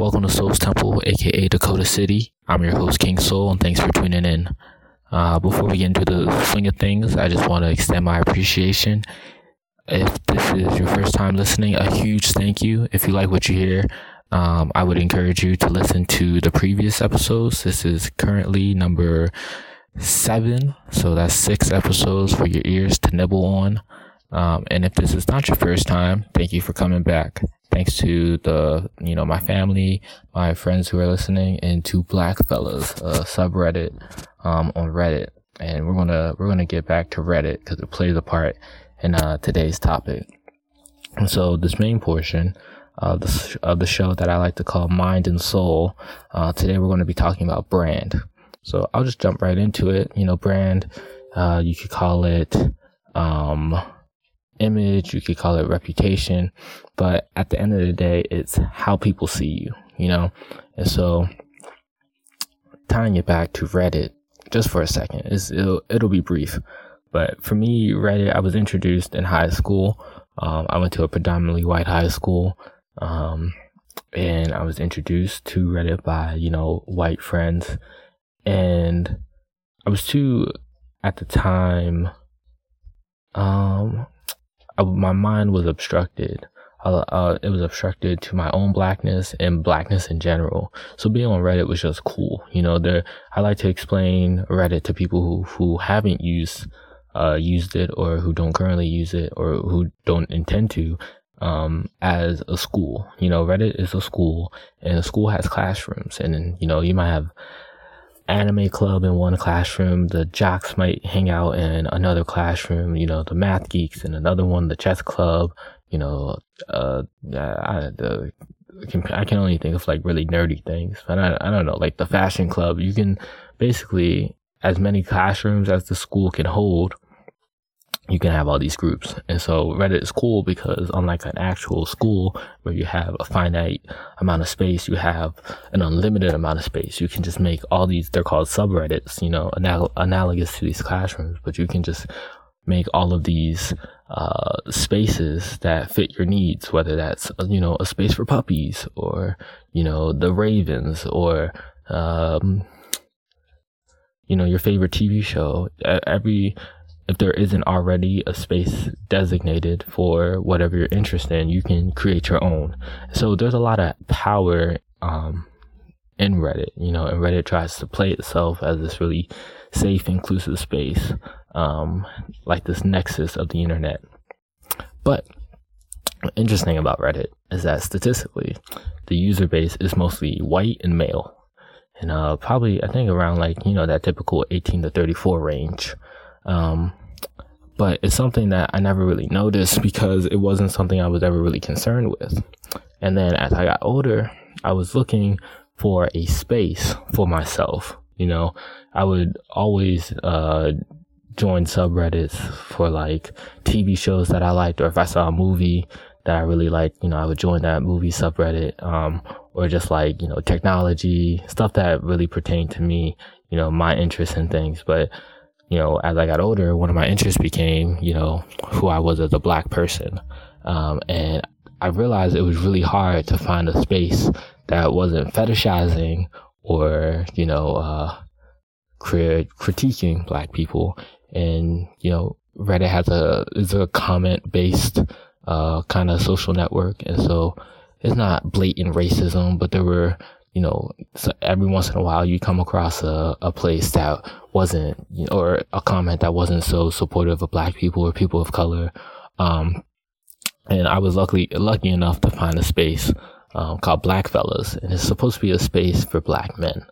Welcome to Soul's Temple, aka Dakota City. I'm your host, King Soul, and thanks for tuning in. Before we get into the swing of things, I just want to extend my appreciation. If this is your first time listening, a huge thank you. If you like what you hear, I would encourage you to listen to the previous episodes. This is currently number 7, so that's 6 episodes for your ears to nibble on. And if this is not your first time, thank you for coming back. Thanks to my family, my friends who are listening, and to Blackfellas, subreddit, on Reddit. And we're gonna get back to Reddit because it plays a part in today's topic. And so this main portion of the show that I like to call Mind and Soul, today we're going to be talking about brand. So I'll just jump right into it. Brand, you could call it image, you could call it reputation, but at the end of the day, it's how people see you, and so tying it back to Reddit just for a second, it'll be brief, but for me, Reddit, I was introduced in high school. I went to a predominantly white high school, and I was introduced to Reddit by white friends, and I was too, at the time, my mind was obstructed. It was obstructed to my own blackness and blackness in general. So being on Reddit was just cool. I like to explain Reddit to people who haven't used it, or who don't currently use it, or who don't intend to, as a school. Reddit is a school, and a school has classrooms, and then, you might have anime club in one classroom, the jocks might hang out in another classroom, the math geeks in another one, the chess club, I can only think of like really nerdy things, but I don't know, like the fashion club. You can basically, as many classrooms as the school can hold, you can have all these groups. And so Reddit is cool because, unlike an actual school where you have a finite amount of space, you have an unlimited amount of space. You can just make all these, they're called subreddits, analogous to these classrooms, but you can just make all of these spaces that fit your needs, whether that's, a space for puppies, or, the Ravens, or, your favorite TV show. If there isn't already a space designated for whatever you're interested in, you can create your own. So there's a lot of power in Reddit, and Reddit tries to play itself as this really safe, inclusive space, like this nexus of the internet. But what's interesting about Reddit is that statistically, the user base is mostly white and male, and probably, I think, around like, that typical 18 to 34 range. But it's something that I never really noticed because it wasn't something I was ever really concerned with. And then as I got older, I was looking for a space for myself. I would always join subreddits for like TV shows that I liked, or if I saw a movie that I really liked, I would join that movie subreddit, or just like, technology, stuff that really pertained to me, my interests and things. But as I got older, one of my interests became, who I was as a black person. And I realized it was really hard to find a space that wasn't fetishizing or, critiquing black people. And, Reddit is a comment based, kind of social network. And so it's not blatant racism, but there were, so every once in a while you come across a place that wasn't, or a comment that wasn't so supportive of black people or people of color. And I was lucky enough to find a space called Blackfellas, and it's supposed to be a space for black men,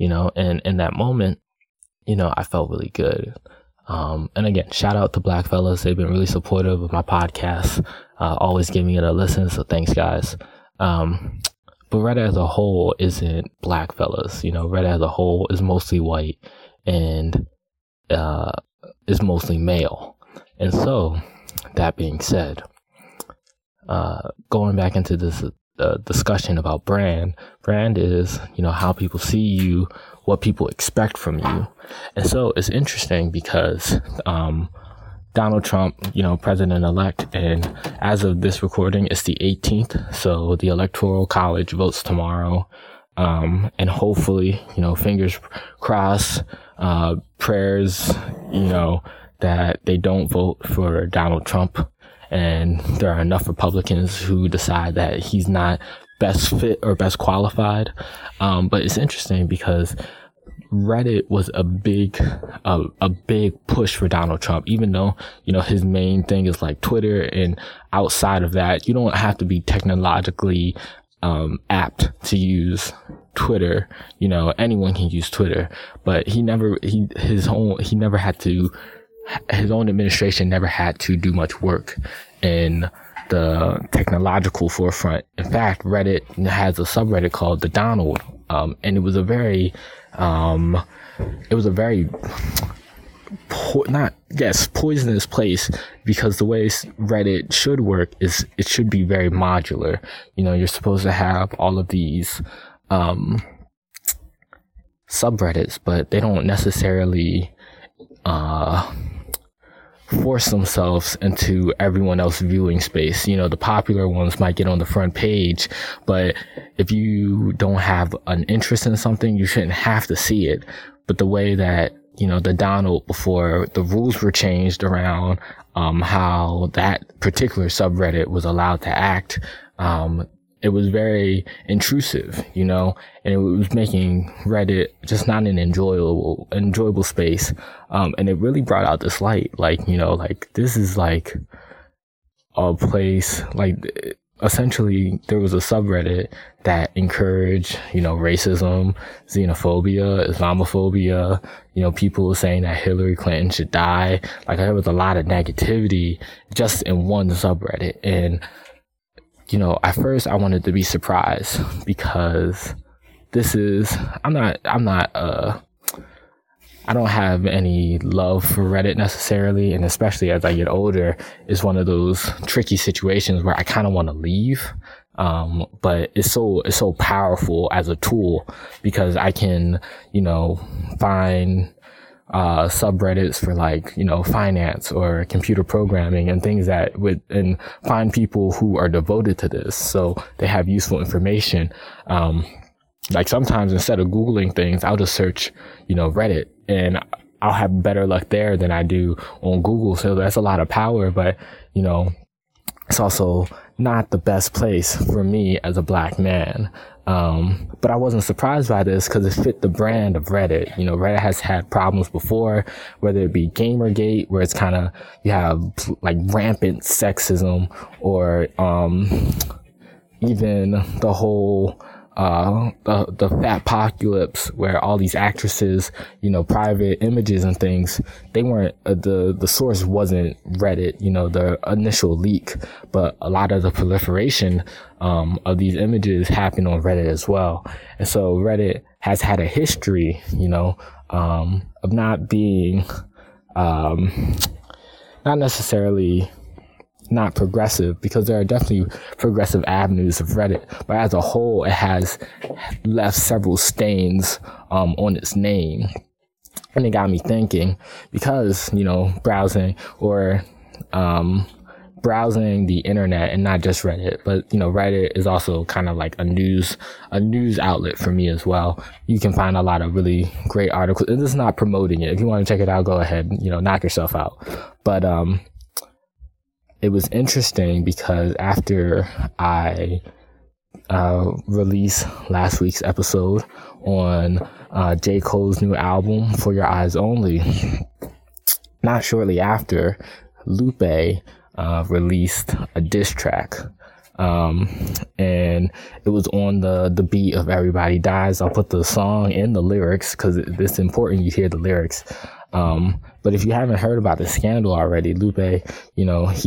and in that moment, I felt really good. And again, shout out to Blackfellas. They've been really supportive of my podcast, always giving it a listen. So thanks, guys. But Reddit as a whole isn't Blackfellas, Reddit as a whole is mostly white, and is mostly male. And so, that being said, going back into this discussion about brand is, how people see you, what people expect from you. And so, it's interesting because Donald Trump, you know, president-elect, and as of this recording, it's the 18th, so the Electoral College votes tomorrow, and hopefully, you know, fingers crossed, prayers, you know, that they don't vote for Donald Trump, and there are enough Republicans who decide that he's not best fit or best qualified. But it's interesting because Reddit was a big push for Donald Trump, even though, you know, his main thing is like Twitter, and outside of that, you don't have to be technologically apt to use Twitter. You know, anyone can use Twitter, but his own administration never had to do much work in the technological forefront. In fact, Reddit has a subreddit called the Donald, and it was a very poisonous place, because the way Reddit should work is it should be very modular. You know, you're supposed to have all of these subreddits, but they don't necessarily force themselves into everyone else's viewing space. You know, the popular ones might get on the front page, but if you don't have an interest in something, you shouldn't have to see it. But the way that, you know, the Donald, before the rules were changed around how that particular subreddit was allowed to act, it was very intrusive, you know, and it was making Reddit just not an enjoyable space. And it really brought out this light, like, you know, like this is like a place, like essentially there was a subreddit that encouraged, you know, racism, xenophobia, Islamophobia, you know, people saying that Hillary Clinton should die. Like there was a lot of negativity just in one subreddit. And you know, at first I wanted to be surprised, because I don't have any love for Reddit necessarily, and especially as I get older, it's one of those tricky situations where I kind of want to leave, but it's so powerful as a tool, because I can, you know, find subreddits for, like, you know, finance or computer programming and things and find people who are devoted to this, so they have useful information. Like sometimes instead of Googling things, I'll just search, you know, Reddit, and I'll have better luck there than I do on Google. So that's a lot of power, but, you know, it's also not the best place for me as a black man. But I wasn't surprised by this, because it fit the brand of Reddit. You know, Reddit has had problems before, whether it be Gamergate, where it's kind of, you have like rampant sexism, or even the whole the fatpocalypse, where all these actresses, you know, private images and things, they weren't the source wasn't Reddit, you know, the initial leak, but a lot of the proliferation of these images happened on Reddit as well. And so Reddit has had a history, you know, of not being not necessarily not progressive, because there are definitely progressive avenues of Reddit, but as a whole it has left several stains on its name. And it got me thinking, because, you know, browsing the internet, and not just Reddit, but, you know, Reddit is also kind of like a news outlet for me as well. You can find a lot of really great articles, and this is not promoting it. If you want to check it out, go ahead, you know, knock yourself out. But it was interesting, because after I released last week's episode on J. Cole's new album, For Your Eyes Only, not shortly after, Lupe released a diss track. And it was on the beat of Everybody Dies. I'll put the song in the lyrics, because it's important you hear the lyrics. But if you haven't heard about the scandal already, Lupe, you know, it's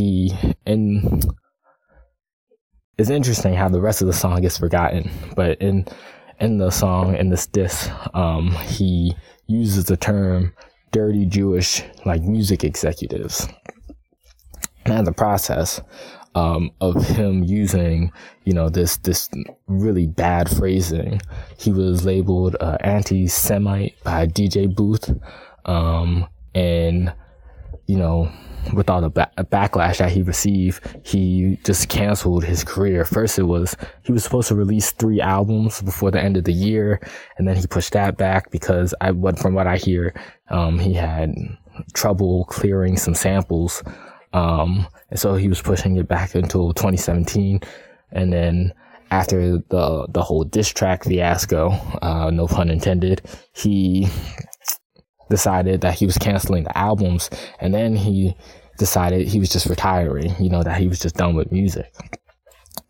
interesting how the rest of the song gets forgotten, but in the song, in this diss, he uses the term dirty Jewish, like, music executives. And the process of him using, you know, this really bad phrasing, he was labeled anti-Semite by DJ Booth, and you know, with all the backlash that he received, he just canceled his career. First, it was he was supposed to release 3 albums before the end of the year, and then he pushed that back because from what I hear, he had trouble clearing some samples, and so he was pushing it back until 2017. And then after the whole diss track fiasco, no pun intended, he decided that he was canceling the albums, and then he decided he was just retiring, you know, that he was just done with music.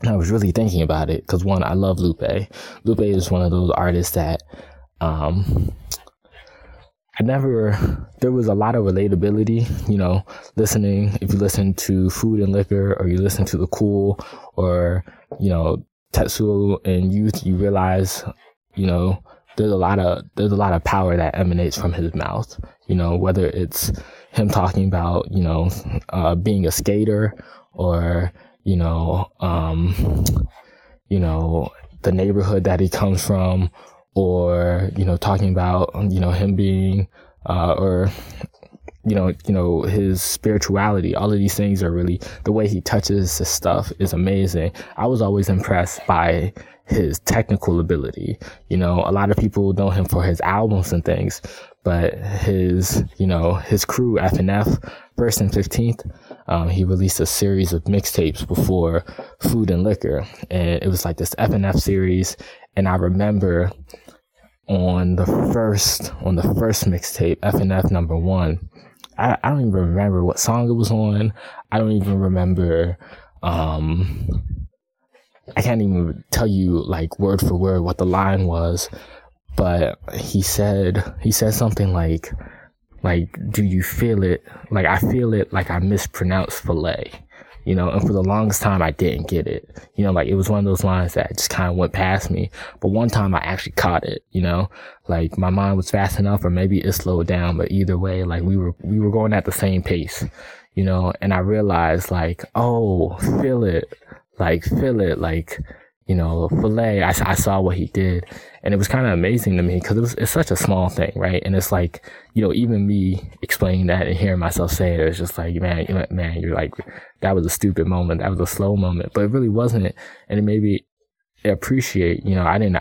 And I was really thinking about it because, one, I love Lupe. Lupe is one of those artists that there was a lot of relatability, you know, listening, if you listen to Food and Liquor or you listen to The Cool or, you know, Tetsuo and Youth, you realize, you know, there's a lot of power that emanates from his mouth, you know, whether it's him talking about, you know, being a skater or, you know, the neighborhood that he comes from, or, you know, talking about, you know, him being, or, you know, his spirituality. All of these things are really, the way he touches this stuff is amazing. I was always impressed by his technical ability. You know, a lot of people know him for his albums and things, but his, you know, his crew, FNF, First and 15th, he released a series of mixtapes before Food and Liquor, and it was like this FNF series. And I remember on the first mixtape, FNF number 1, I don't even remember what song it was on. I don't even remember, I can't even tell you like word for word what the line was, but he said something like, do you feel it? Like, I feel it, like I mispronounced filet. You know, and for the longest time, I didn't get it. You know, like, it was one of those lines that just kind of went past me. But one time, I actually caught it, you know? Like, my mind was fast enough, or maybe it slowed down. But either way, like, we were going at the same pace, you know? And I realized, like, oh, feel it. Like, you know, filet. I saw what he did. And it was kind of amazing to me because it's such a small thing, right? And it's like, you know, even me explaining that and hearing myself say it, it was just like, man, you're like, that was a stupid moment. That was a slow moment, but it really wasn't. And it made me appreciate, you know, I didn't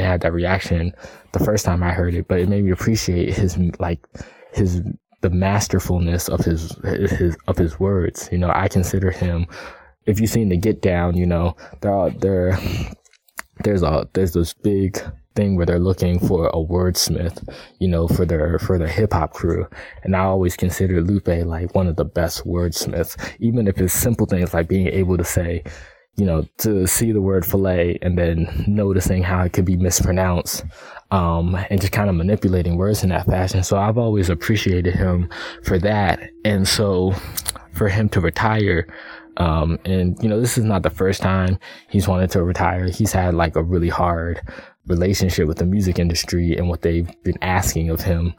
have that reaction the first time I heard it, but it made me appreciate the masterfulness of his words. You know, I consider him, if you've seen The Get Down, you know, there's this big thing where they're looking for a wordsmith, you know, for their hip hop crew. And I always consider Lupe like one of the best wordsmiths, even if it's simple things like being able to say, you know, to see the word filet and then noticing how it could be mispronounced, and just kind of manipulating words in that fashion. So I've always appreciated him for that. And so for him to retire, and, you know, this is not the first time he's wanted to retire. He's had like a really hard relationship with the music industry and what they've been asking of him,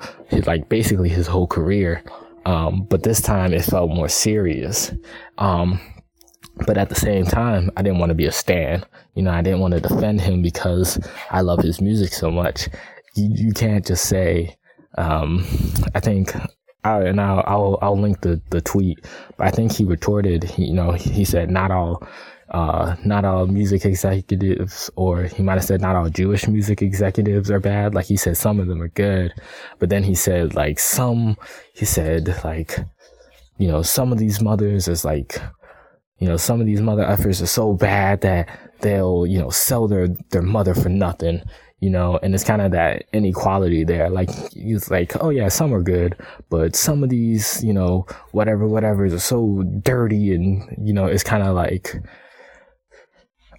like basically his whole career. But this time it felt more serious. But at the same time, I didn't want to be a stan. You know, I didn't want to defend him because I love his music so much. You can't just say, I think... and I'll link the tweet, but I think he retorted, you know, he said not all music executives, or he might have said not all Jewish music executives are bad. Like, he said some of them are good, but then he said you know, some of these mothers is like, you know, some of these mother effers are so bad that they'll, you know, sell their mother for nothing. You know, and it's kind of that inequality there. Like, it's like, oh yeah, some are good, but some of these, you know, whatever is so dirty, and, you know, it's kind of like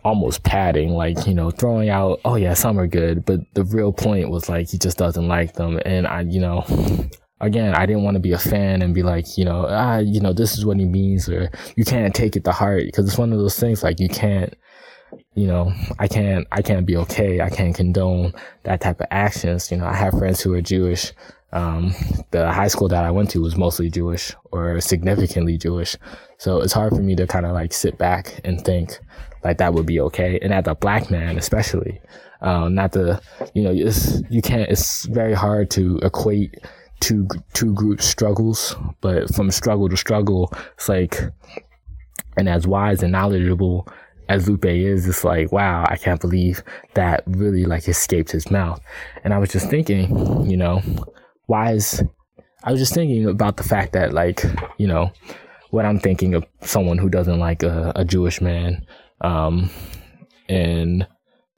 almost padding, like, you know, throwing out, oh yeah, some are good, but the real point was like, he just doesn't like them. And I, you know, again, I didn't want to be a fan and be like, you know, you know, this is what he means, or you can't take it to heart, because it's one of those things like you can't. You know, I can't be okay. I can't condone that type of actions. You know, I have friends who are Jewish. The high school that I went to was mostly Jewish or significantly Jewish. So it's hard for me to kind of like sit back and think like that would be okay. And as a black man, especially, not to, you know, it's very hard to equate two group struggles, but from struggle to struggle, it's like, and as wise and knowledgeable as Lupe is, it's like, wow, I can't believe that really like escaped his mouth. And I was just thinking, you know, I was just thinking about the fact that, like, you know, what I'm thinking of someone who doesn't like a Jewish man, and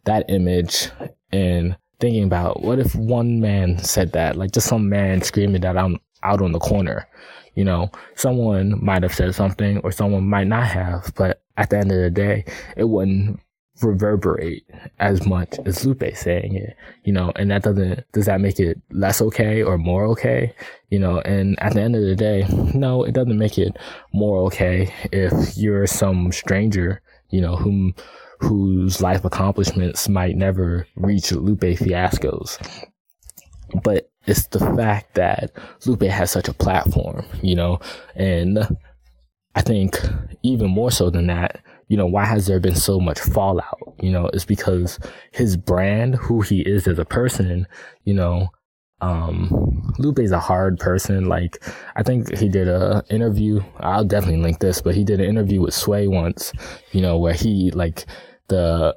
that image, and thinking about what if one man said that, like just some man screaming that I'm out on the corner, you know, someone might have said something or someone might not have, but at the end of the day, it wouldn't reverberate as much as Lupe saying it, you know, and does that make it less okay or more okay, you know? And at the end of the day, no, it doesn't make it more okay if you're some stranger, you know, whose life accomplishments might never reach Lupe fiascos. But it's the fact that Lupe has such a platform, you know, and I think even more so than that, you know, why has there been so much fallout? You know, it's because his brand, who he is as a person, you know, Lupe's a hard person. Like, I think he did a interview, I'll definitely link this, but he did an interview with Sway once, you know, where he, like, I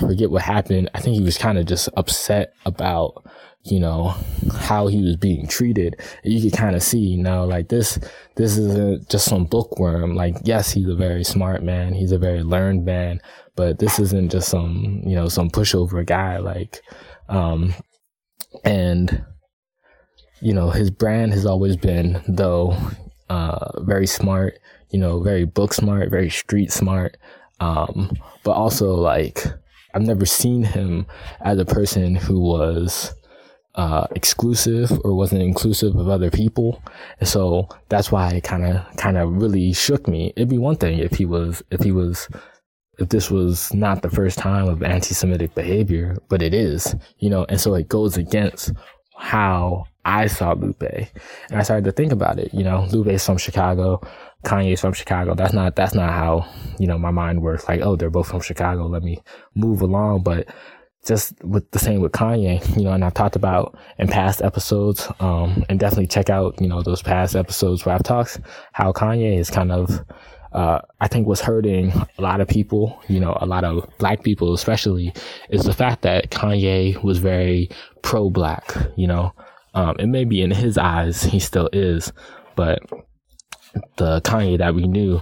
forget what happened. I think he was kind of just upset about, you know, how he was being treated. And you could kind of see, you know, like this isn't just some bookworm. Like, yes, he's a very smart man. He's a very learned man, but this isn't just some, you know, some pushover guy. Like, and you know, his brand has always been, though, very smart, you know, very book smart, very street smart. But also, like, I've never seen him as a person who was exclusive or wasn't inclusive of other people. And so that's why it kind of really shook me. It'd be one thing if this was not the first time of anti-Semitic behavior, but it is, you know, and so it goes against how I saw Lupe. And I started to think about it, you know, Lupe's from Chicago, Kanye's from Chicago. That's not how, you know, my mind works. Like, oh, they're both from Chicago, let me move along. But just with the same with Kanye, you know, and I've talked about in past episodes, and definitely check out, you know, those past episodes where I've talked how Kanye is kind of, I think what's hurting a lot of people, you know, a lot of black people especially, is the fact that Kanye was very pro-black, you know. It may be in his eyes, he still is, but the Kanye that we knew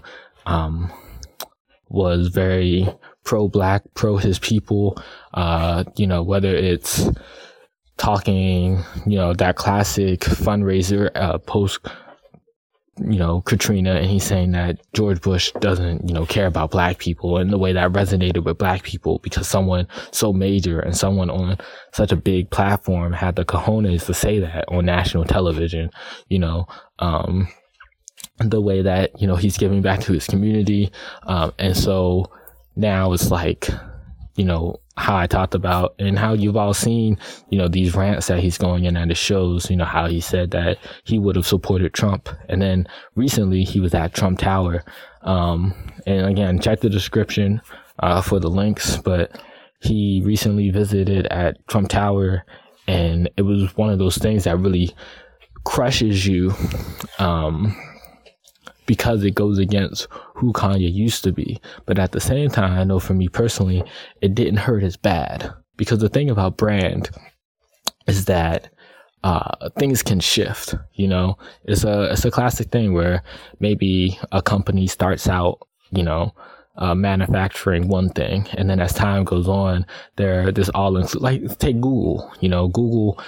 was very pro-black, pro his people, you know, whether it's talking, you know, that classic fundraiser post, you know, Katrina, and he's saying that George Bush doesn't, you know, care about black people, and the way that resonated with black people because someone so major and someone on such a big platform had the cojones to say that on national television, you know, the way that, you know, he's giving back to his community. And so now it's like, you know, how I talked about and how you've all seen, you know, these rants that he's going in at his shows, you know, how he said that he would have supported Trump. And then recently he was at Trump Tower. And again, check the description for the links, but he recently visited at Trump Tower, and it was one of those things that really crushes you, because it goes against who Kanye used to be. But at the same time, I know for me personally, it didn't hurt as bad, because the thing about brand is that things can shift, you know. It's a classic thing where maybe a company starts out, you know, manufacturing one thing, and then as time goes on, they're this all include. Like, take Google, you know, Google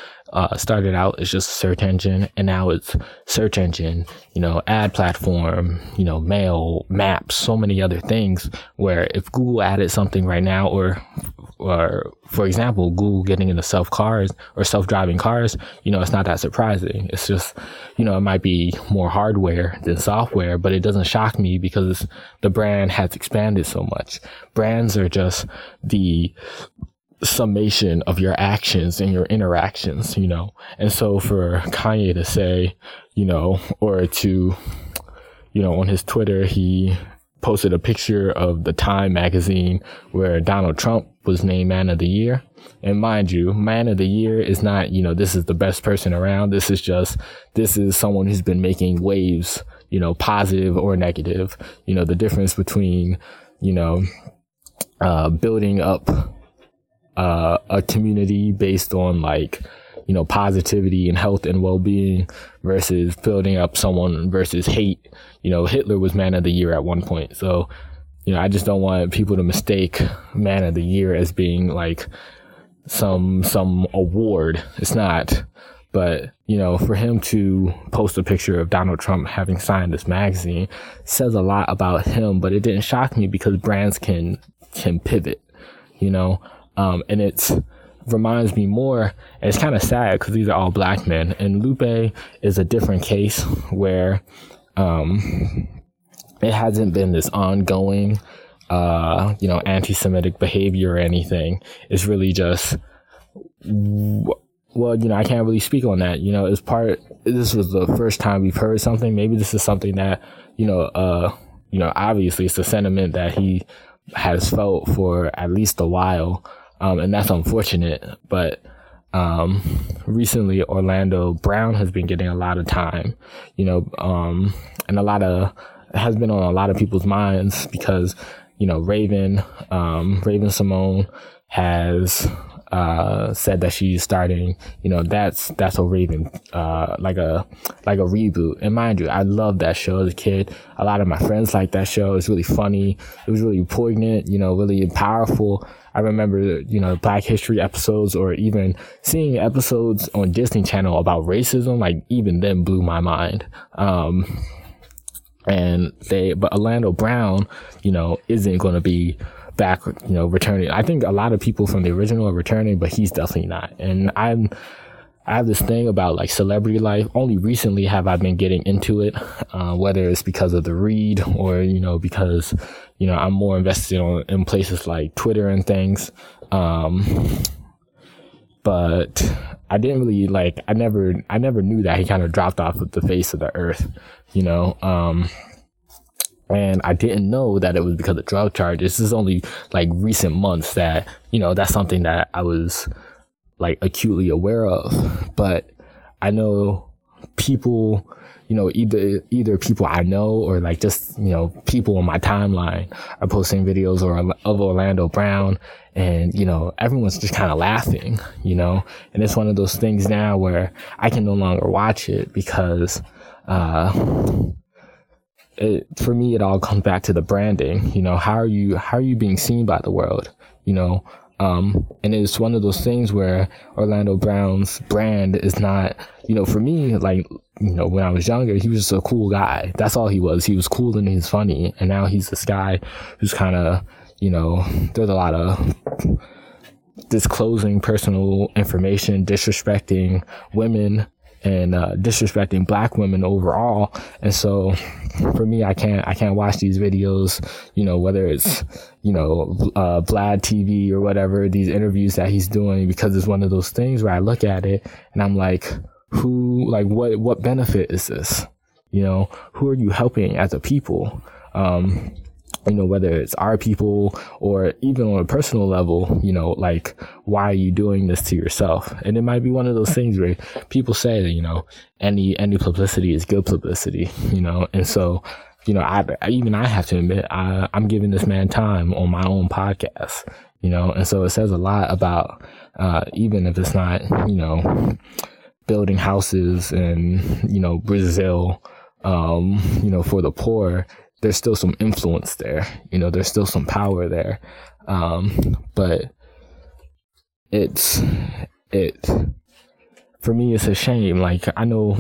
started out as just a search engine, and now it's search engine, you know, ad platform, you know, mail, maps, so many other things. Where if Google added something right now, or for example, Google getting into self-driving cars, you know, it's not that surprising. It's just, you know, it might be more hardware than software, but it doesn't shock me because the brand has expanded so much. Brands are just the summation of your actions and your interactions, you know. And so for Kanye to say, you know, or to, you know, on his Twitter, he posted a picture of the Time magazine where Donald Trump was named Man of the Year. And mind you, Man of the Year is not, you know, this is the best person around. This is just, this is someone who's been making waves, you know, positive or negative. You know, the difference between, you know, building up a community based on, like, you know, positivity and health and well-being versus building up someone versus hate. You know, Hitler was Man of the Year at one point. So, you know, I just don't want people to mistake Man of the Year as being like some award. It's not. But, you know, for him to post a picture of Donald Trump having signed this magazine says a lot about him, but it didn't shock me because brands can pivot, you know, and it's reminds me more, and it's kind of sad because these are all black men, and Lupe is a different case where it hasn't been this ongoing, you know, anti-Semitic behavior or anything. It's really just, well, you know, I can't really speak on that. You know, it's part, this was the first time we've heard something. Maybe this is something that, you know, obviously it's a sentiment that he has felt for at least a while. And that's unfortunate, but recently Orlando Brown has been getting a lot of time, you know, and a lot of, has been on a lot of people's minds because, you know, Raven Simone has said that she's starting, you know, that's a Raven, like a reboot. And mind you, I loved that show as a kid. A lot of my friends liked that show. It's really funny. It was really poignant, you know, really powerful. I remember, you know, Black History episodes or even seeing episodes on Disney Channel about racism, like even then blew my mind. But Orlando Brown, you know, isn't going to be back, you know, returning. I think a lot of people from the original are returning, but he's definitely not. And I have this thing about like celebrity life. Only recently have I been getting into it, whether it's because of The Read or, you know, because, you know, I'm more invested in places like Twitter and things. But I didn't really like, I never knew that he kind of dropped off with the face of the earth, you know, and I didn't know that it was because of drug charges. This is only like recent months that, you know, that's something that I was like acutely aware of. But I know people, you know, either people I know or like just, you know, people on my timeline are posting videos of Orlando Brown, and, you know, everyone's just kind of laughing, you know, and it's one of those things now where I can no longer watch it because, for me, it all comes back to the branding. You know, how are you being seen by the world? You know, and it's one of those things where Orlando Brown's brand is not, you know, for me, like, you know, when I was younger, he was just a cool guy. That's all he was. He was cool and he's funny. And now he's this guy who's kind of, you know, there's a lot of disclosing personal information, disrespecting women, and disrespecting black women overall. And so for me, I can't watch these videos, you know, whether it's, you know, Vlad TV or whatever, these interviews that he's doing, because it's one of those things where I look at it and I'm like, who, like, what benefit is this? You know, who are you helping as a people? You know, whether it's our people or even on a personal level, you know, like, why are you doing this to yourself? And it might be one of those things where people say that, you know, any publicity is good publicity, you know. And so, you know, I have to admit, I'm giving this man time on my own podcast, you know. And so it says a lot about, even if it's not, you know, building houses and, you know, Brazil, you know, for the poor, there's still some influence there, you know, there's still some power there. But for me, it's a shame. Like, I know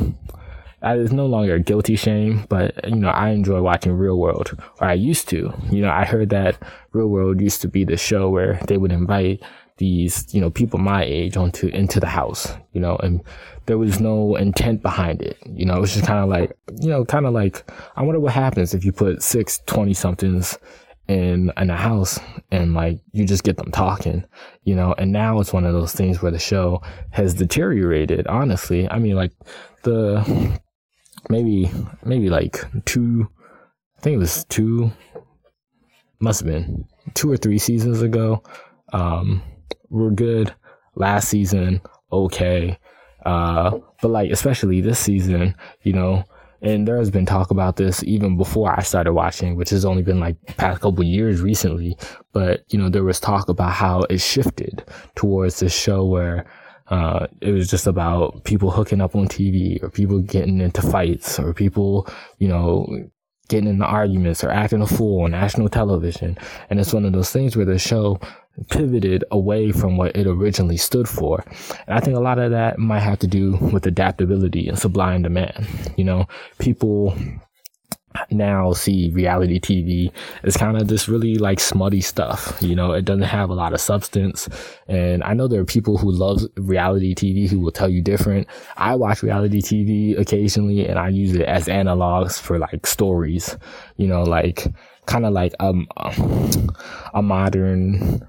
it's no longer a guilty shame, but, you know, I enjoy watching Real World, or I used to. You know, I heard that Real World used to be the show where they would invite these, you know, people my age into the house, you know, and there was no intent behind it. You know, it was just kind of like, I wonder what happens if you put 6 20 somethings in a house and like you just get them talking, you know. And now it's one of those things where the show has deteriorated, honestly. I mean, like the maybe like two, I think it was two, must have been 2 or 3 seasons ago, We're good last season, okay. But like, especially this season, you know, and there has been talk about this even before I started watching, which has only been like the past couple of years recently. But, you know, there was talk about how it shifted towards this show where it was just about people hooking up on TV or people getting into fights or people, you know, getting into arguments or acting a fool on national television. And it's one of those things where the show pivoted away from what it originally stood for. And I think a lot of that might have to do with adaptability and supply and demand. You know, people now see reality TV as kind of this really like smutty stuff. You know, it doesn't have a lot of substance. And I know there are people who love reality TV who will tell you different. I watch reality TV occasionally and I use it as analogs for like stories, you know, like kind of like a modern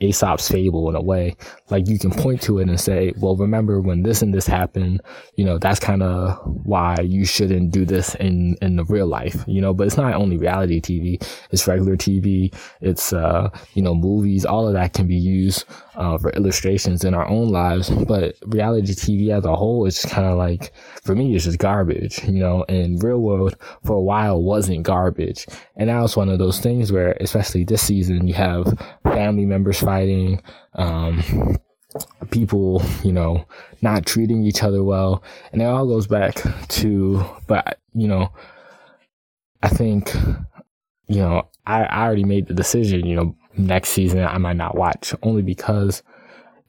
Aesop's fable in a way. Like you can point to it and say, well, remember when this and this happened, you know, that's kind of why you shouldn't do this in the real life, you know. But it's not only reality TV, it's regular TV, it's you know, movies, all of that can be used for illustrations in our own lives. But reality TV as a whole is just kind of like, for me, it's just garbage, you know. And Real World for a while wasn't garbage, and now it's one of those things where, especially this season, you have family members fighting, people, you know, not treating each other well, and it all goes back to, but you know, I think, you know, I already made the decision, you know, next season I might not watch, only because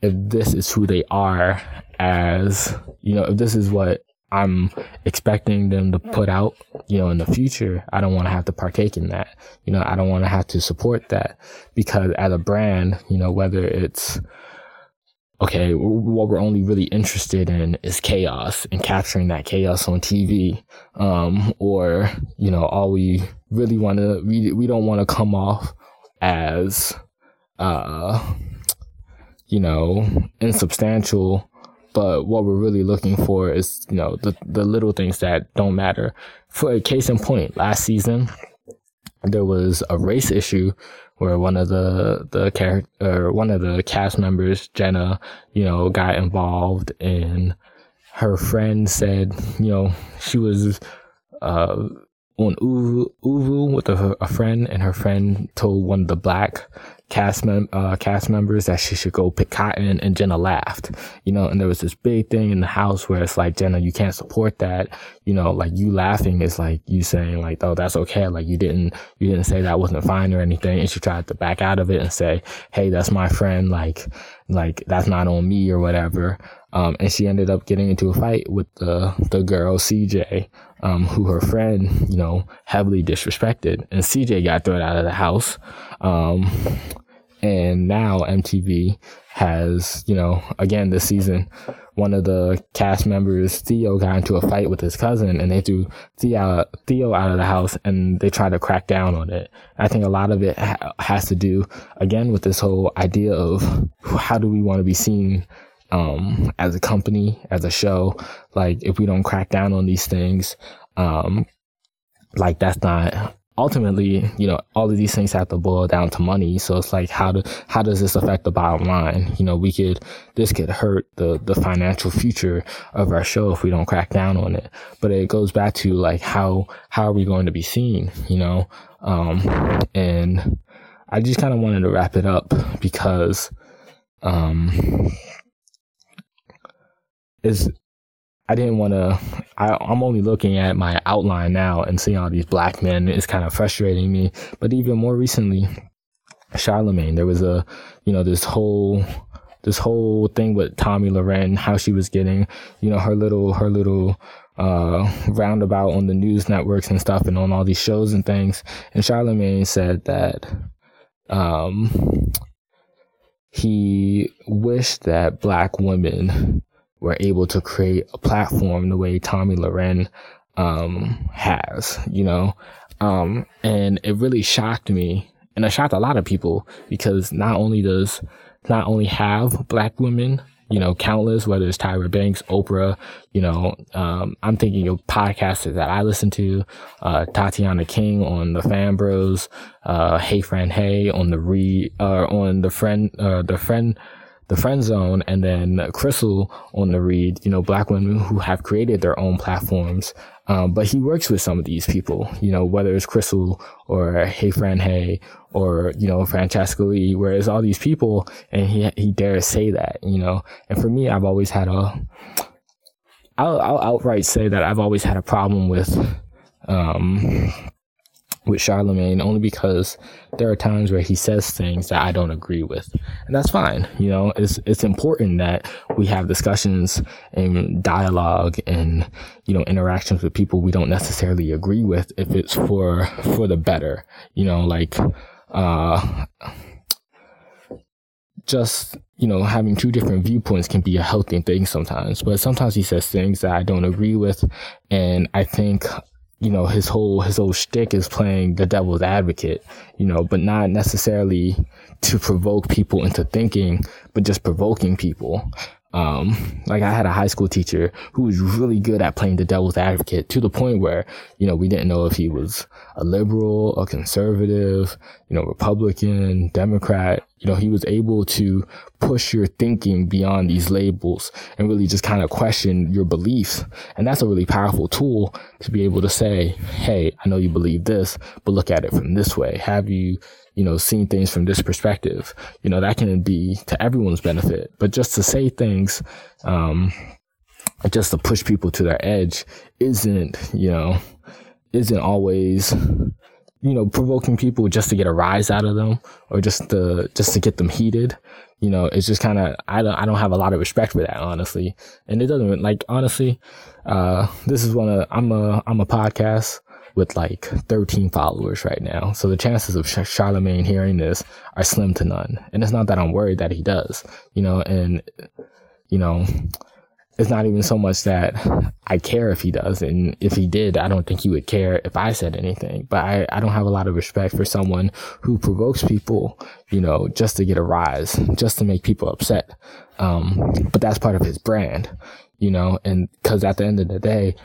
if this is who they are as, you know, if this is what I'm expecting them to put out, you know, in the future, I don't want to have to partake in that. You know, I don't want to have to support that, because as a brand, you know, whether it's, okay, what we're only really interested in is chaos and capturing that chaos on TV, or, you know, all we really want to, we don't want to come off as, you know, insubstantial. But what we're really looking for is, you know, the little things that don't matter. For a case in point, last season, there was a race issue where one of the cast members, Jenna, you know, got involved, and her friend said, you know, she was on Uvu with a friend, and her friend told one of the black cast members that she should go pick cotton, and Jenna laughed, you know. And there was this big thing in the house where it's like, Jenna, you can't support that, you know, like you laughing is like you saying like, oh, that's okay, like you didn't say that wasn't fine or anything. And she tried to back out of it and say, hey, that's my friend, like that's not on me or whatever. And she ended up getting into a fight with the girl CJ, who her friend, you know, heavily disrespected, and CJ got thrown out of the house. And now MTV has, you know, again this season, one of the cast members, Theo, got into a fight with his cousin, and they threw Theo out of the house, and they tried to crack down on it. I think a lot of it has to do, again, with this whole idea of how do we want to be seen as a company, as a show. Like, if we don't crack down on these things, like, that's not... Ultimately, you know, all of these things have to boil down to money. So it's like, how does this affect the bottom line? You know, this could hurt the financial future of our show if we don't crack down on it. But it goes back to like, how are we going to be seen, you know? And I just kind of wanted to wrap it up because, I didn't want to, I'm only looking at my outline now and seeing all these black men is kind of frustrating me. But even more recently, Charlamagne, there was a, you know, this whole thing with Tomi Lahren, how she was getting, you know, her little roundabout on the news networks and stuff and on all these shows and things. And Charlamagne said that, he wished that black women were able to create a platform the way Tomi Lahren has, you know. And it really shocked me, and it shocked a lot of people, because not only have black women, you know, countless, whether it's Tyra Banks, Oprah, you know, I'm thinking of podcasters that I listen to, Tatiana King on the Fan Bros, Hey Fran Hey on the Read, on the Friend Zone, and then Crystal on the Read, you know, Black women who have created their own platforms. But he works with some of these people, you know, whether it's Crystal or Hey Fran Hey or, you know, Francesca Lee, whereas all these people, and he dares say that, you know. And for me, I've always had I'll outright say that I've always had a problem with Charlamagne, only because there are times where he says things that I don't agree with. And that's fine. You know, it's important that we have discussions and dialogue and, you know, interactions with people we don't necessarily agree with if it's for the better. You know, like, just, you know, having two different viewpoints can be a healthy thing sometimes. But sometimes he says things that I don't agree with, and I think, you know, his whole shtick is playing the devil's advocate, you know, but not necessarily to provoke people into thinking, but just provoking people. Like, I had a high school teacher who was really good at playing the devil's advocate, to the point where, you know, we didn't know if he was a liberal, a conservative, you know, Republican, Democrat. You know, he was able to push your thinking beyond these labels and really just kind of question your beliefs. And that's a really powerful tool, to be able to say, hey, I know you believe this, but look at it from this way. Have you, you know, seen things from this perspective? You know, that can be to everyone's benefit. But just to say things, just to push people to their edge isn't always, you know, provoking people just to get a rise out of them or just to get them heated. You know, it's just kind of, I don't have a lot of respect for that, honestly. And it doesn't, like, honestly, this is I'm a podcast with like 13 followers right now. So the chances of Charlamagne hearing this are slim to none. And it's not that I'm worried that he does, you know, and, you know, it's not even so much that I care if he does. And if he did, I don't think he would care if I said anything. But I don't have a lot of respect for someone who provokes people, you know, just to get a rise, just to make people upset. But that's part of his brand, you know, and because at the end of the day,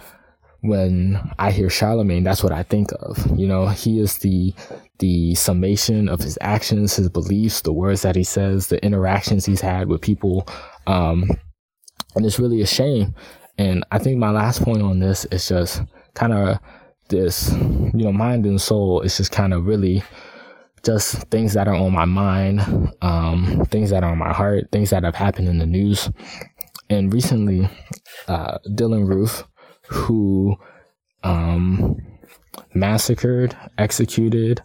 when I hear Charlamagne, that's what I think of. You know, he is the summation of his actions, his beliefs, the words that he says, the interactions he's had with people, and it's really a shame. And I think my last point on this is just kind of this, you know, mind and soul. It's just kind of really just things that are on my mind, things that are on my heart, things that have happened in the news. And recently, Dylan Roof, who massacred, executed,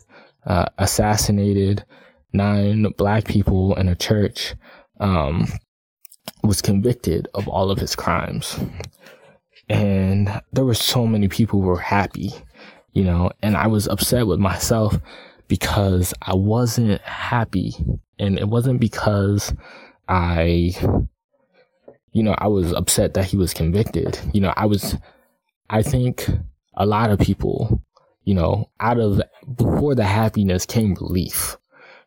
assassinated 9 black people in a church, was convicted of all of his crimes. And there were so many people who were happy, you know, and I was upset with myself because I wasn't happy. And it wasn't because I was upset that he was convicted. You know, I think a lot of people, you know, before the happiness came relief.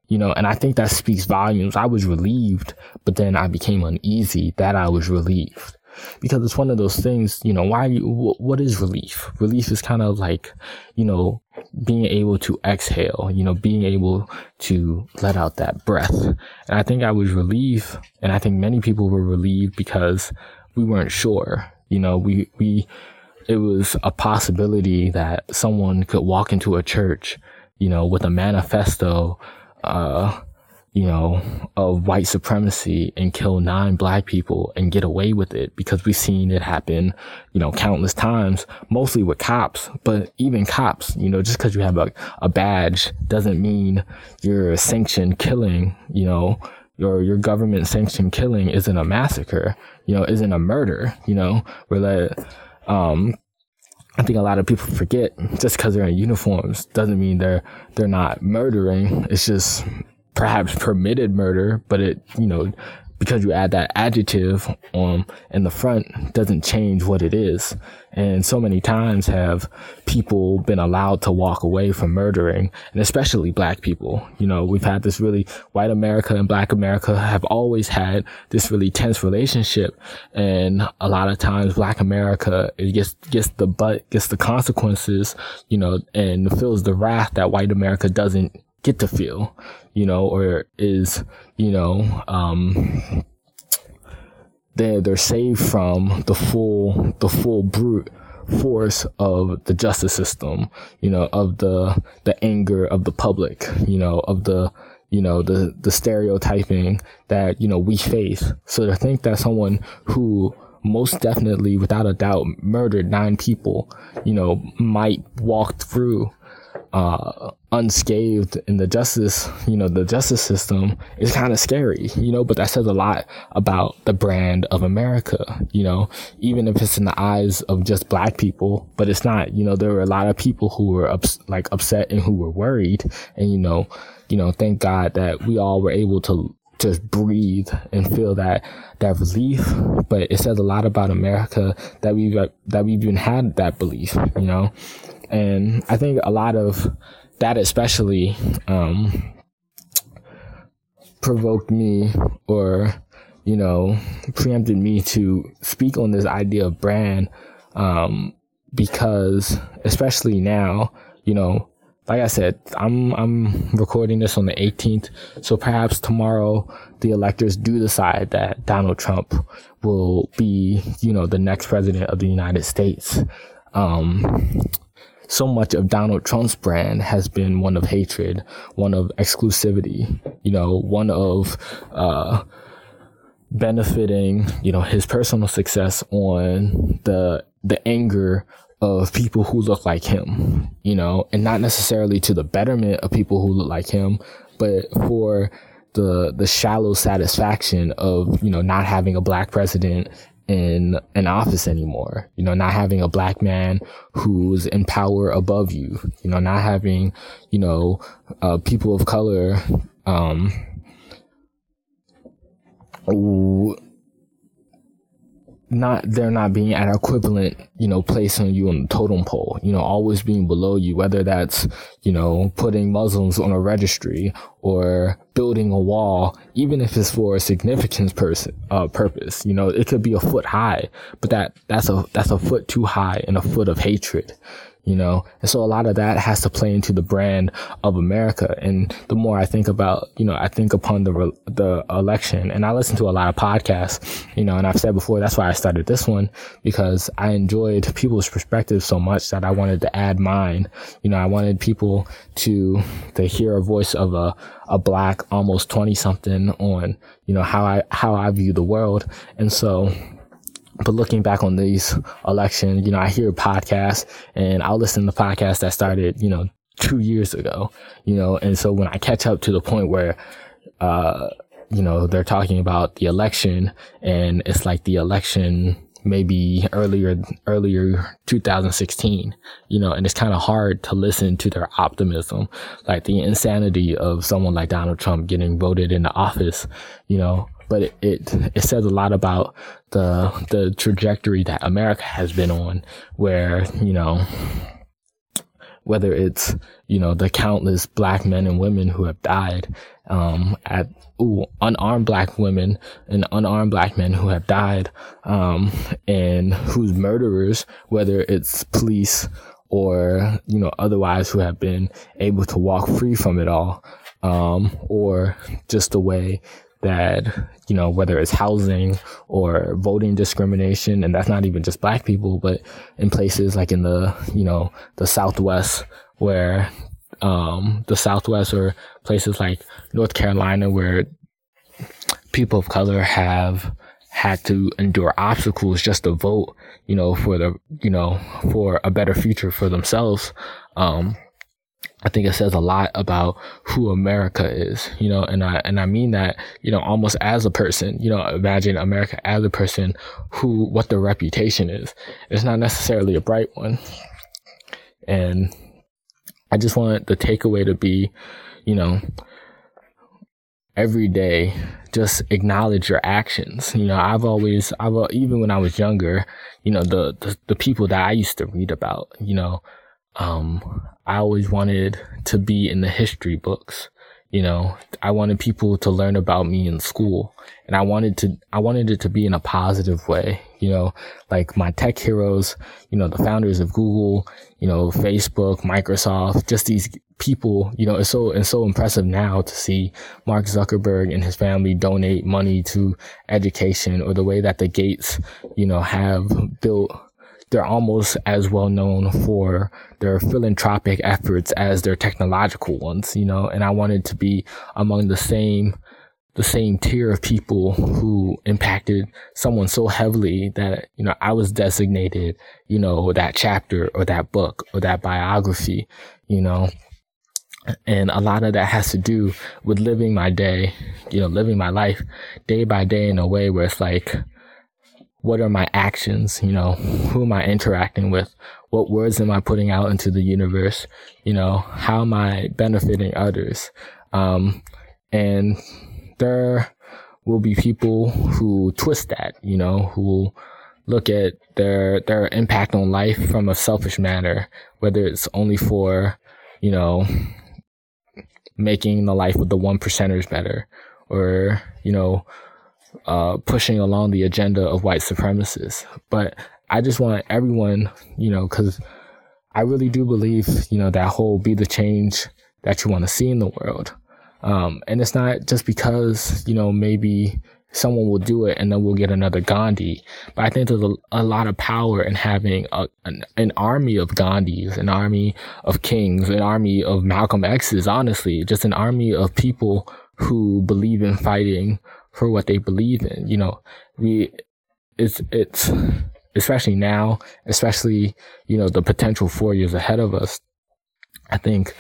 You know, and I think that speaks volumes. I was relieved, but then I became uneasy that I was relieved, because it's one of those things, you know, what is relief? Relief is kind of like, you know, being able to exhale, you know, being able to let out that breath. And I think I was relieved, and I think many people were relieved because we weren't sure, you know, it was a possibility that someone could walk into a church, you know, with a manifesto, you know, of white supremacy and kill 9 black people and get away with it, because we've seen it happen, you know, countless times, mostly with cops. But even cops, you know, just because you have a badge doesn't mean your sanctioned killing, you know, your government sanctioned killing isn't a massacre, you know, isn't a murder, you know, where that, I think a lot of people forget, just because they're in uniforms doesn't mean they're not murdering. It's just perhaps permitted murder, but it, you know, because you add that adjective in the front doesn't change what it is. And so many times have people been allowed to walk away from murdering, and especially black people. You know, we've had this really, white America and black America have always had this really tense relationship. And a lot of times black America, it gets the butt, gets the consequences, you know, and feels the wrath that white America doesn't get to feel, you know, or is, you know, they're saved from the full brute force of the justice system, you know, of the anger of the public, you know, of the stereotyping that, you know, we face. So to think that someone who most definitely, without a doubt, murdered 9 people, you know, might walk through unscathed in the justice, you know, the justice system is kind of scary, you know, but that says a lot about the brand of America, you know, even if it's in the eyes of just black people, but it's not, you know, there were a lot of people who were upset and who were worried. And, you know, thank God that we all were able to just breathe and feel that relief. But it says a lot about America that we've even had that belief, you know. And I think a lot of that especially provoked me, or, you know, preempted me to speak on this idea of brand, because especially now, you know, like I said, I'm recording this on the 18th, so perhaps tomorrow the electors do decide that Donald Trump will be, you know, the next president of the United States. So much of Donald Trump's brand has been one of hatred, one of exclusivity, you know, one of benefiting, you know, his personal success on the anger of people who look like him, you know, and not necessarily to the betterment of people who look like him, but for the shallow satisfaction of, you know, not having a black president in an office anymore, you know, not having a black man who's in power above you, you know, not having, you know, people of color they're not being at an equivalent, you know, place on you on the totem pole, you know, always being below you, whether that's, you know, putting Muslims on a registry or building a wall, even if it's for a significant purpose, you know, it could be a foot high, but that's a foot too high and a foot of hatred, you know. And so a lot of that has to play into the brand of America. And the more I think about, you know, I think upon the election, and I listen to a lot of podcasts, you know, and I've said before, that's why I started this one, because I enjoyed people's perspectives so much that I wanted to add mine. You know, I wanted people to hear a voice of a black, almost 20 something on, you know, how I view the world. And so, but looking back on these elections, you know, I hear podcasts and I'll listen to podcasts that started, you know, 2 years ago, you know, and so when I catch up to the point where, you know, they're talking about the election, and it's like the election maybe earlier 2016, you know, and it's kind of hard to listen to their optimism, like the insanity of someone like Donald Trump getting voted into office, you know. But it says a lot about the trajectory that America has been on, where, you know, whether it's, you know, the countless black men and women who have died, unarmed black women and unarmed black men who have died, and whose murderers, whether it's police or, you know, otherwise, who have been able to walk free from it all, or just the way that, you know, whether it's housing or voting discrimination, and that's not even just black people, but in places like in the, you know, the Southwest, where the Southwest, or places like North Carolina, where people of color have had to endure obstacles just to vote, you know, for a better future for themselves. I think it says a lot about who America is, you know, and I mean that, you know, almost as a person, you know, imagine America as a person, what their reputation is. It's not necessarily a bright one. And I just want the takeaway to be, you know, every day, just acknowledge your actions. You know, I've even when I was younger, you know, the people that I used to read about, you know, I always wanted to be in the history books. You know, I wanted people to learn about me in school, and I wanted it to be in a positive way. You know, like my tech heroes, you know, the founders of Google, you know, Facebook, Microsoft, just these people, you know, it's so impressive now to see Mark Zuckerberg and his family donate money to education, or the way that the Gates, you know, have built. They're almost as well known for their philanthropic efforts as their technological ones, you know, and I wanted to be among the same tier of people who impacted someone so heavily that, you know, I was designated, you know, that chapter or that book or that biography, you know. And a lot of that has to do with living my day, you know, living my life day by day in a way where it's like, what are my actions? You know, who am I interacting with? What words am I putting out into the universe? You know, how am I benefiting others? And there will be people who twist that, you know, who look at their impact on life from a selfish manner, whether it's only for, you know, making the life of the 1%ers better, or, you know, pushing along the agenda of white supremacists. But I just want everyone, you know, because I really do believe, you know, that whole be the change that you want to see in the world. And it's not just because, you know, maybe someone will do it and then we'll get another Gandhi. But I think there's a lot of power in having an army of Gandhis, an army of kings, an army of Malcolm X's, honestly, just an army of people who believe in fighting for what they believe in. You know, it's especially now, especially, you know, the potential 4 years ahead of us. I think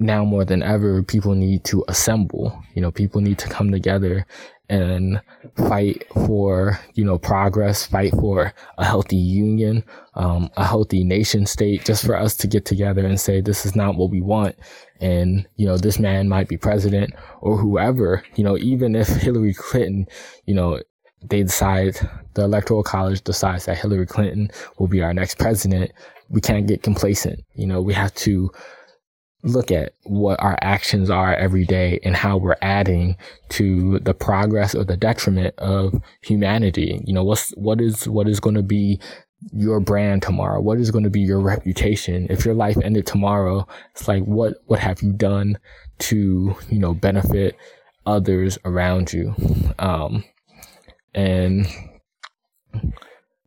now more than ever, people need to assemble. You know, people need to come together and fight for, you know, progress, fight for a healthy union, a healthy nation state, just for us to get together and say, this is not what we want. And, you know, this man might be president or whoever, you know, even if Hillary Clinton, you know, the Electoral College decides that Hillary Clinton will be our next president, we can't get complacent. You know, we have to look at what our actions are every day and how we're adding to the progress or the detriment of humanity. You know, what is going to be your brand tomorrow? What is going to be your reputation? If your life ended tomorrow, it's like, what have you done to, you know, benefit others around you? And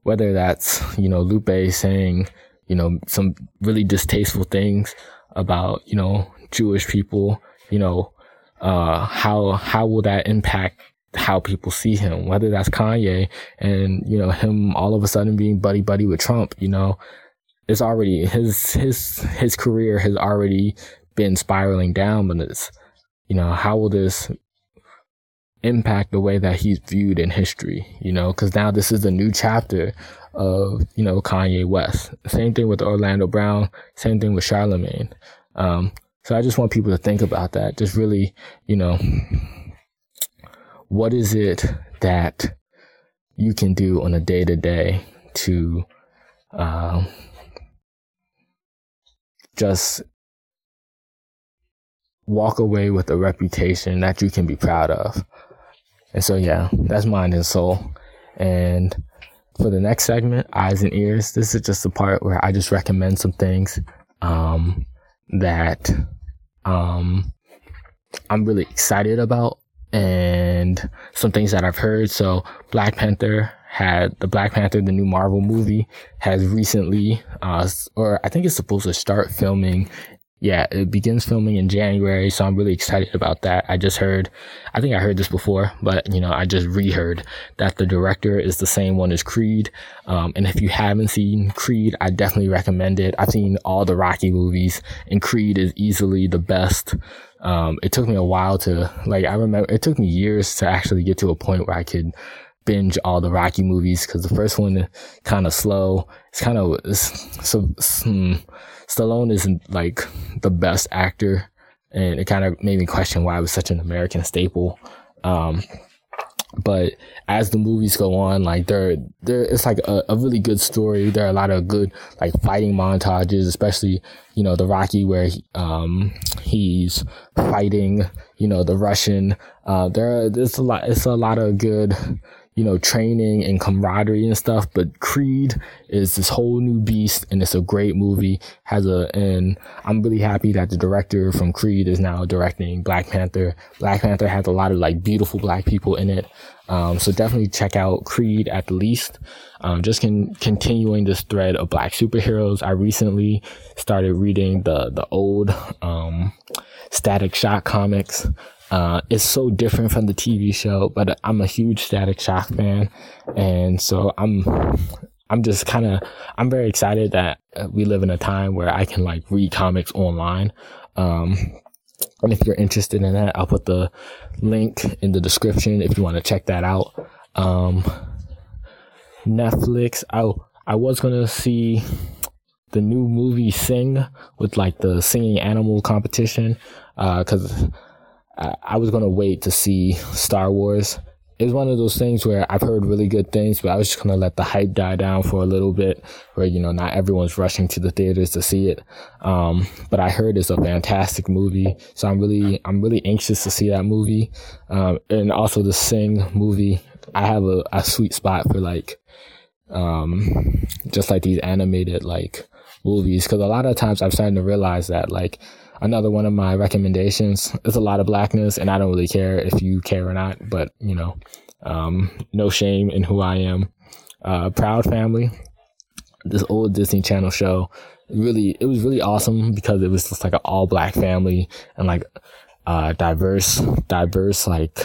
whether that's, you know, Lupe saying, you know, some really distasteful things about, you know, Jewish people, you know, how will that impact how people see him? Whether that's Kanye and, you know, him all of a sudden being buddy with Trump, you know, it's already his career has already been spiraling down, but it's, you know, how will this impact the way that he's viewed in history? You know, because now this is a new chapter of, you know, Kanye West. Same thing with Orlando Brown, same thing with Charlamagne. So I just want people to think about that. Just really, you know, what is it that you can do on a day-to-day to just walk away with a reputation that you can be proud of? And so, yeah, that's Mind and Soul. And for the next segment, Eyes and Ears, this is just the part where I just recommend some things that I'm really excited about, and some things that I've heard. So Black Panther, the new Marvel movie, has recently, or I think it's supposed to start filming. Yeah, it begins filming in January, so I'm really excited about that. I think I heard this before, but, you know, I just reheard that the director is the same one as Creed. And if you haven't seen Creed, I definitely recommend it. I've seen all the Rocky movies, and Creed is easily the best. It took me a while to, like, I remember, it took me years to actually get to a point where I could binge all the Rocky movies, because the first one kind of slow. It's kind of so. Stallone isn't like the best actor and it kind of made me question why it was such an American staple. But as the movies go on, like there it's like a really good story. There are a lot of good like fighting montages, especially, you know, the Rocky where he's fighting, you know, the Russian. There's a lot of good, you know, training and camaraderie and stuff. But Creed is this whole new beast, and it's a great movie. And I'm really happy that the director from Creed is now directing Black Panther. Black Panther has a lot of like beautiful black people in it. So definitely check out Creed at the least. Just continuing this thread of black superheroes. I recently started reading the old Static Shock comics. It's so different from the TV show, but I'm a huge Static Shock fan, and so I'm very excited that we live in a time where I can like read comics online. And if you're interested in that, I'll put the link in the description if you want to check that out. Netflix. I was gonna see the new movie Sing with like the singing animal competition, because I was going to wait to see Star Wars. It was one of those things where I've heard really good things, but I was just going to let the hype die down for a little bit where, you know, not everyone's rushing to the theaters to see it. But I heard it's a fantastic movie. So I'm really anxious to see that movie. And also the Sing movie. I have a sweet spot for like, just like these animated like movies. Cause a lot of times I'm starting to realize that like, another one of my recommendations is a lot of blackness, and I don't really care if you care or not, but, you know, no shame in who I am. Proud Family, this old Disney Channel show, it was really awesome because it was just like an all black family and like diverse like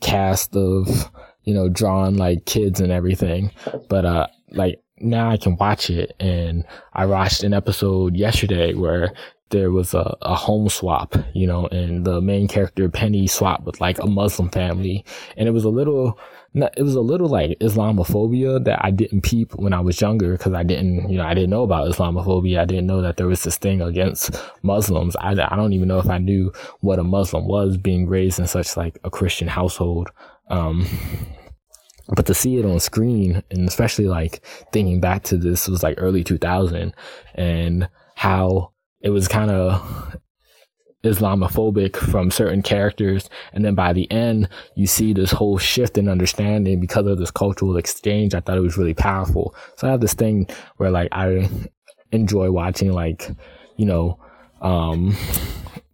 cast of, you know, drawn like kids and everything. But like now I can watch it, and I watched an episode yesterday where there was a home swap, you know, and the main character Penny swapped with like a Muslim family, and it was a little like Islamophobia that I didn't peep when I was younger, because I didn't know about Islamophobia. I didn't know that there was this thing against Muslims. I don't even know if I knew what a Muslim was, being raised in such like a Christian household. But to see it on screen, and especially like thinking back to this was like early 2000, and how it was kind of Islamophobic from certain characters. And then by the end, you see this whole shift in understanding because of this cultural exchange. I thought it was really powerful. So I have this thing where like I enjoy watching like, you know,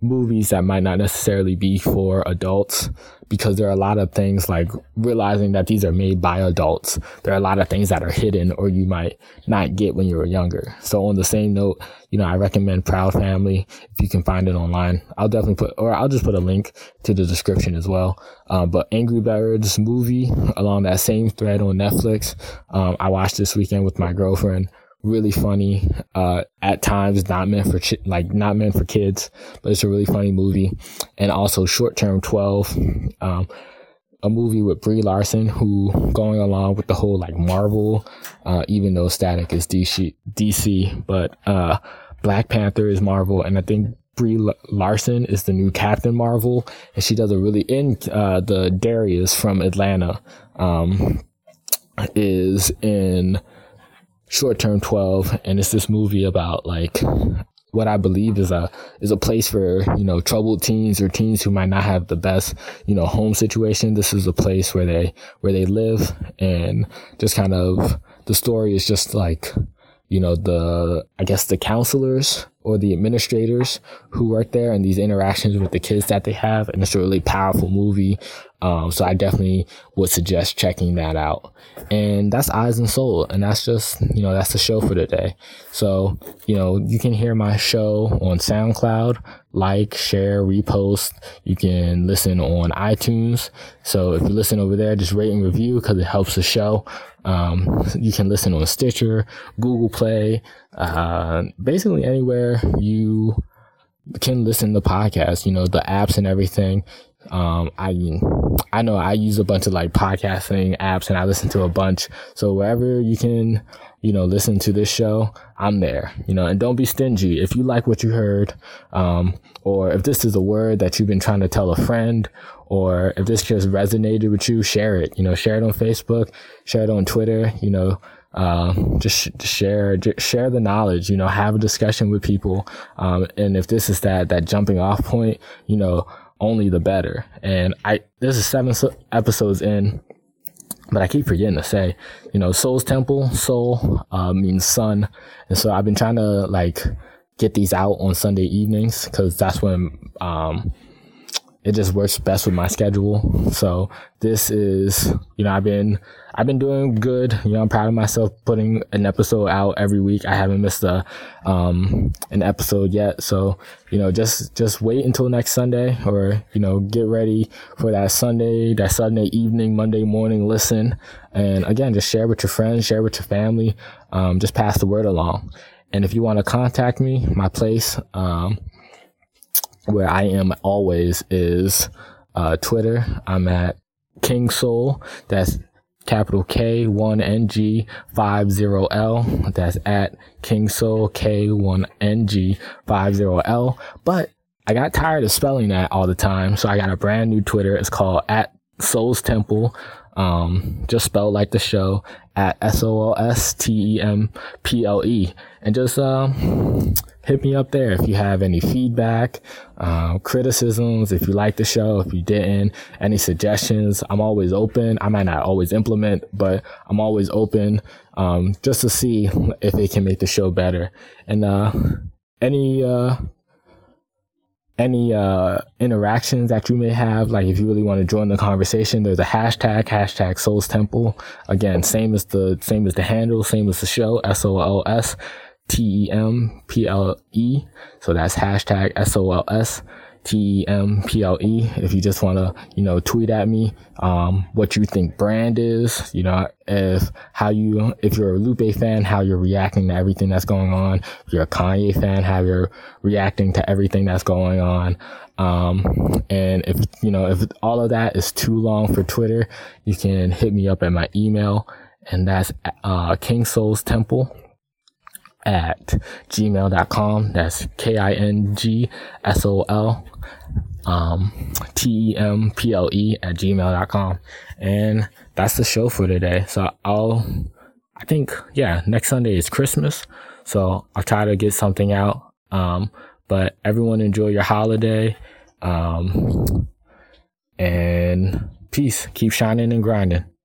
movies that might not necessarily be for adults, because there are a lot of things like realizing that these are made by adults. There are a lot of things that are hidden or you might not get when you were younger. So on the same note, you know, I recommend Proud Family if you can find it online. I'll just put a link to the description as well. But Angry Birds movie along that same thread on Netflix. I watched this weekend with my girlfriend. Really funny, at times not meant for kids, but it's a really funny movie. And also Short Term 12, a movie with Brie Larson, who, going along with the whole like Marvel, even though Static is DC, but Black Panther is Marvel, and I think Brie Larson is the new Captain Marvel, and she does a really the Darius from Atlanta is in Short Term 12, and it's this movie about like what I believe is a place for, you know, troubled teens or teens who might not have the best, you know, home situation. This is a place where they live, and just kind of the story is just like, you know, the counselors or the administrators who work there and these interactions with the kids that they have. And it's a really powerful movie. So I definitely would suggest checking that out. And that's Eyes and Soul. And that's just, you know, that's the show for today. So, you know, you can hear my show on SoundCloud, like, share, repost. You can listen on iTunes. So if you listen over there, just rate and review because it helps the show. You can listen on Stitcher, Google Play, basically anywhere you can listen to podcasts, you know, the apps and everything. I know I use a bunch of like podcasting apps and I listen to a bunch. So wherever you can, you know, listen to this show, I'm there, you know, and don't be stingy. If you like what you heard, or if this is a word that you've been trying to tell a friend, or if this just resonated with you, share it, you know, share it on Facebook, share it on Twitter, you know, just share the knowledge, you know, have a discussion with people. And if this is that jumping off point, you know, only the better. And this is 7 episodes in, but I keep forgetting to say, you know, Soul's Temple, Soul means sun. And so I've been trying to like get these out on Sunday evenings because that's when it just works best with my schedule. So this is, you know, I've been doing good. You know, I'm proud of myself putting an episode out every week. I haven't missed an episode yet. So, you know, just wait until next Sunday, or, you know, get ready for that Sunday evening, Monday morning, listen. And again, just share with your friends, share with your family. Just pass the word along. And if you want to contact me, my place, where I am always is Twitter. I'm at King Soul. That's capital K1NG50L. That's at King Soul K1NG50L. But I got tired of spelling that all the time, so I got a brand new Twitter. It's called at Soul's Temple. Just spelled like the show, at SOLSTEMPLE. And just hit me up there if you have any feedback, criticisms, if you like the show, if you didn't, any suggestions. I'm always open. I might not always implement, but I'm always open just to see if it can make the show better. And any interactions that you may have, like if you really want to join the conversation, there's a hashtag Soul's Temple. Again, same as the handle, same as the show, SOLSTEMPLE. So that's hashtag SOLSTEMPLE. If you just want to, you know, tweet at me, what you think brand is, you know, if you're a Lupe fan, how you're reacting to everything that's going on. If you're a Kanye fan, how you're reacting to everything that's going on. And if, you know, if all of that is too long for Twitter, you can hit me up at my email, and that's kingsoulstemple@gmail.com. That's KINGSOLTEMPLE@gmail.com. And that's the show for today. So I think next Sunday is Christmas, so I'll try to get something out. But everyone enjoy your holiday. And peace. Keep shining and grinding.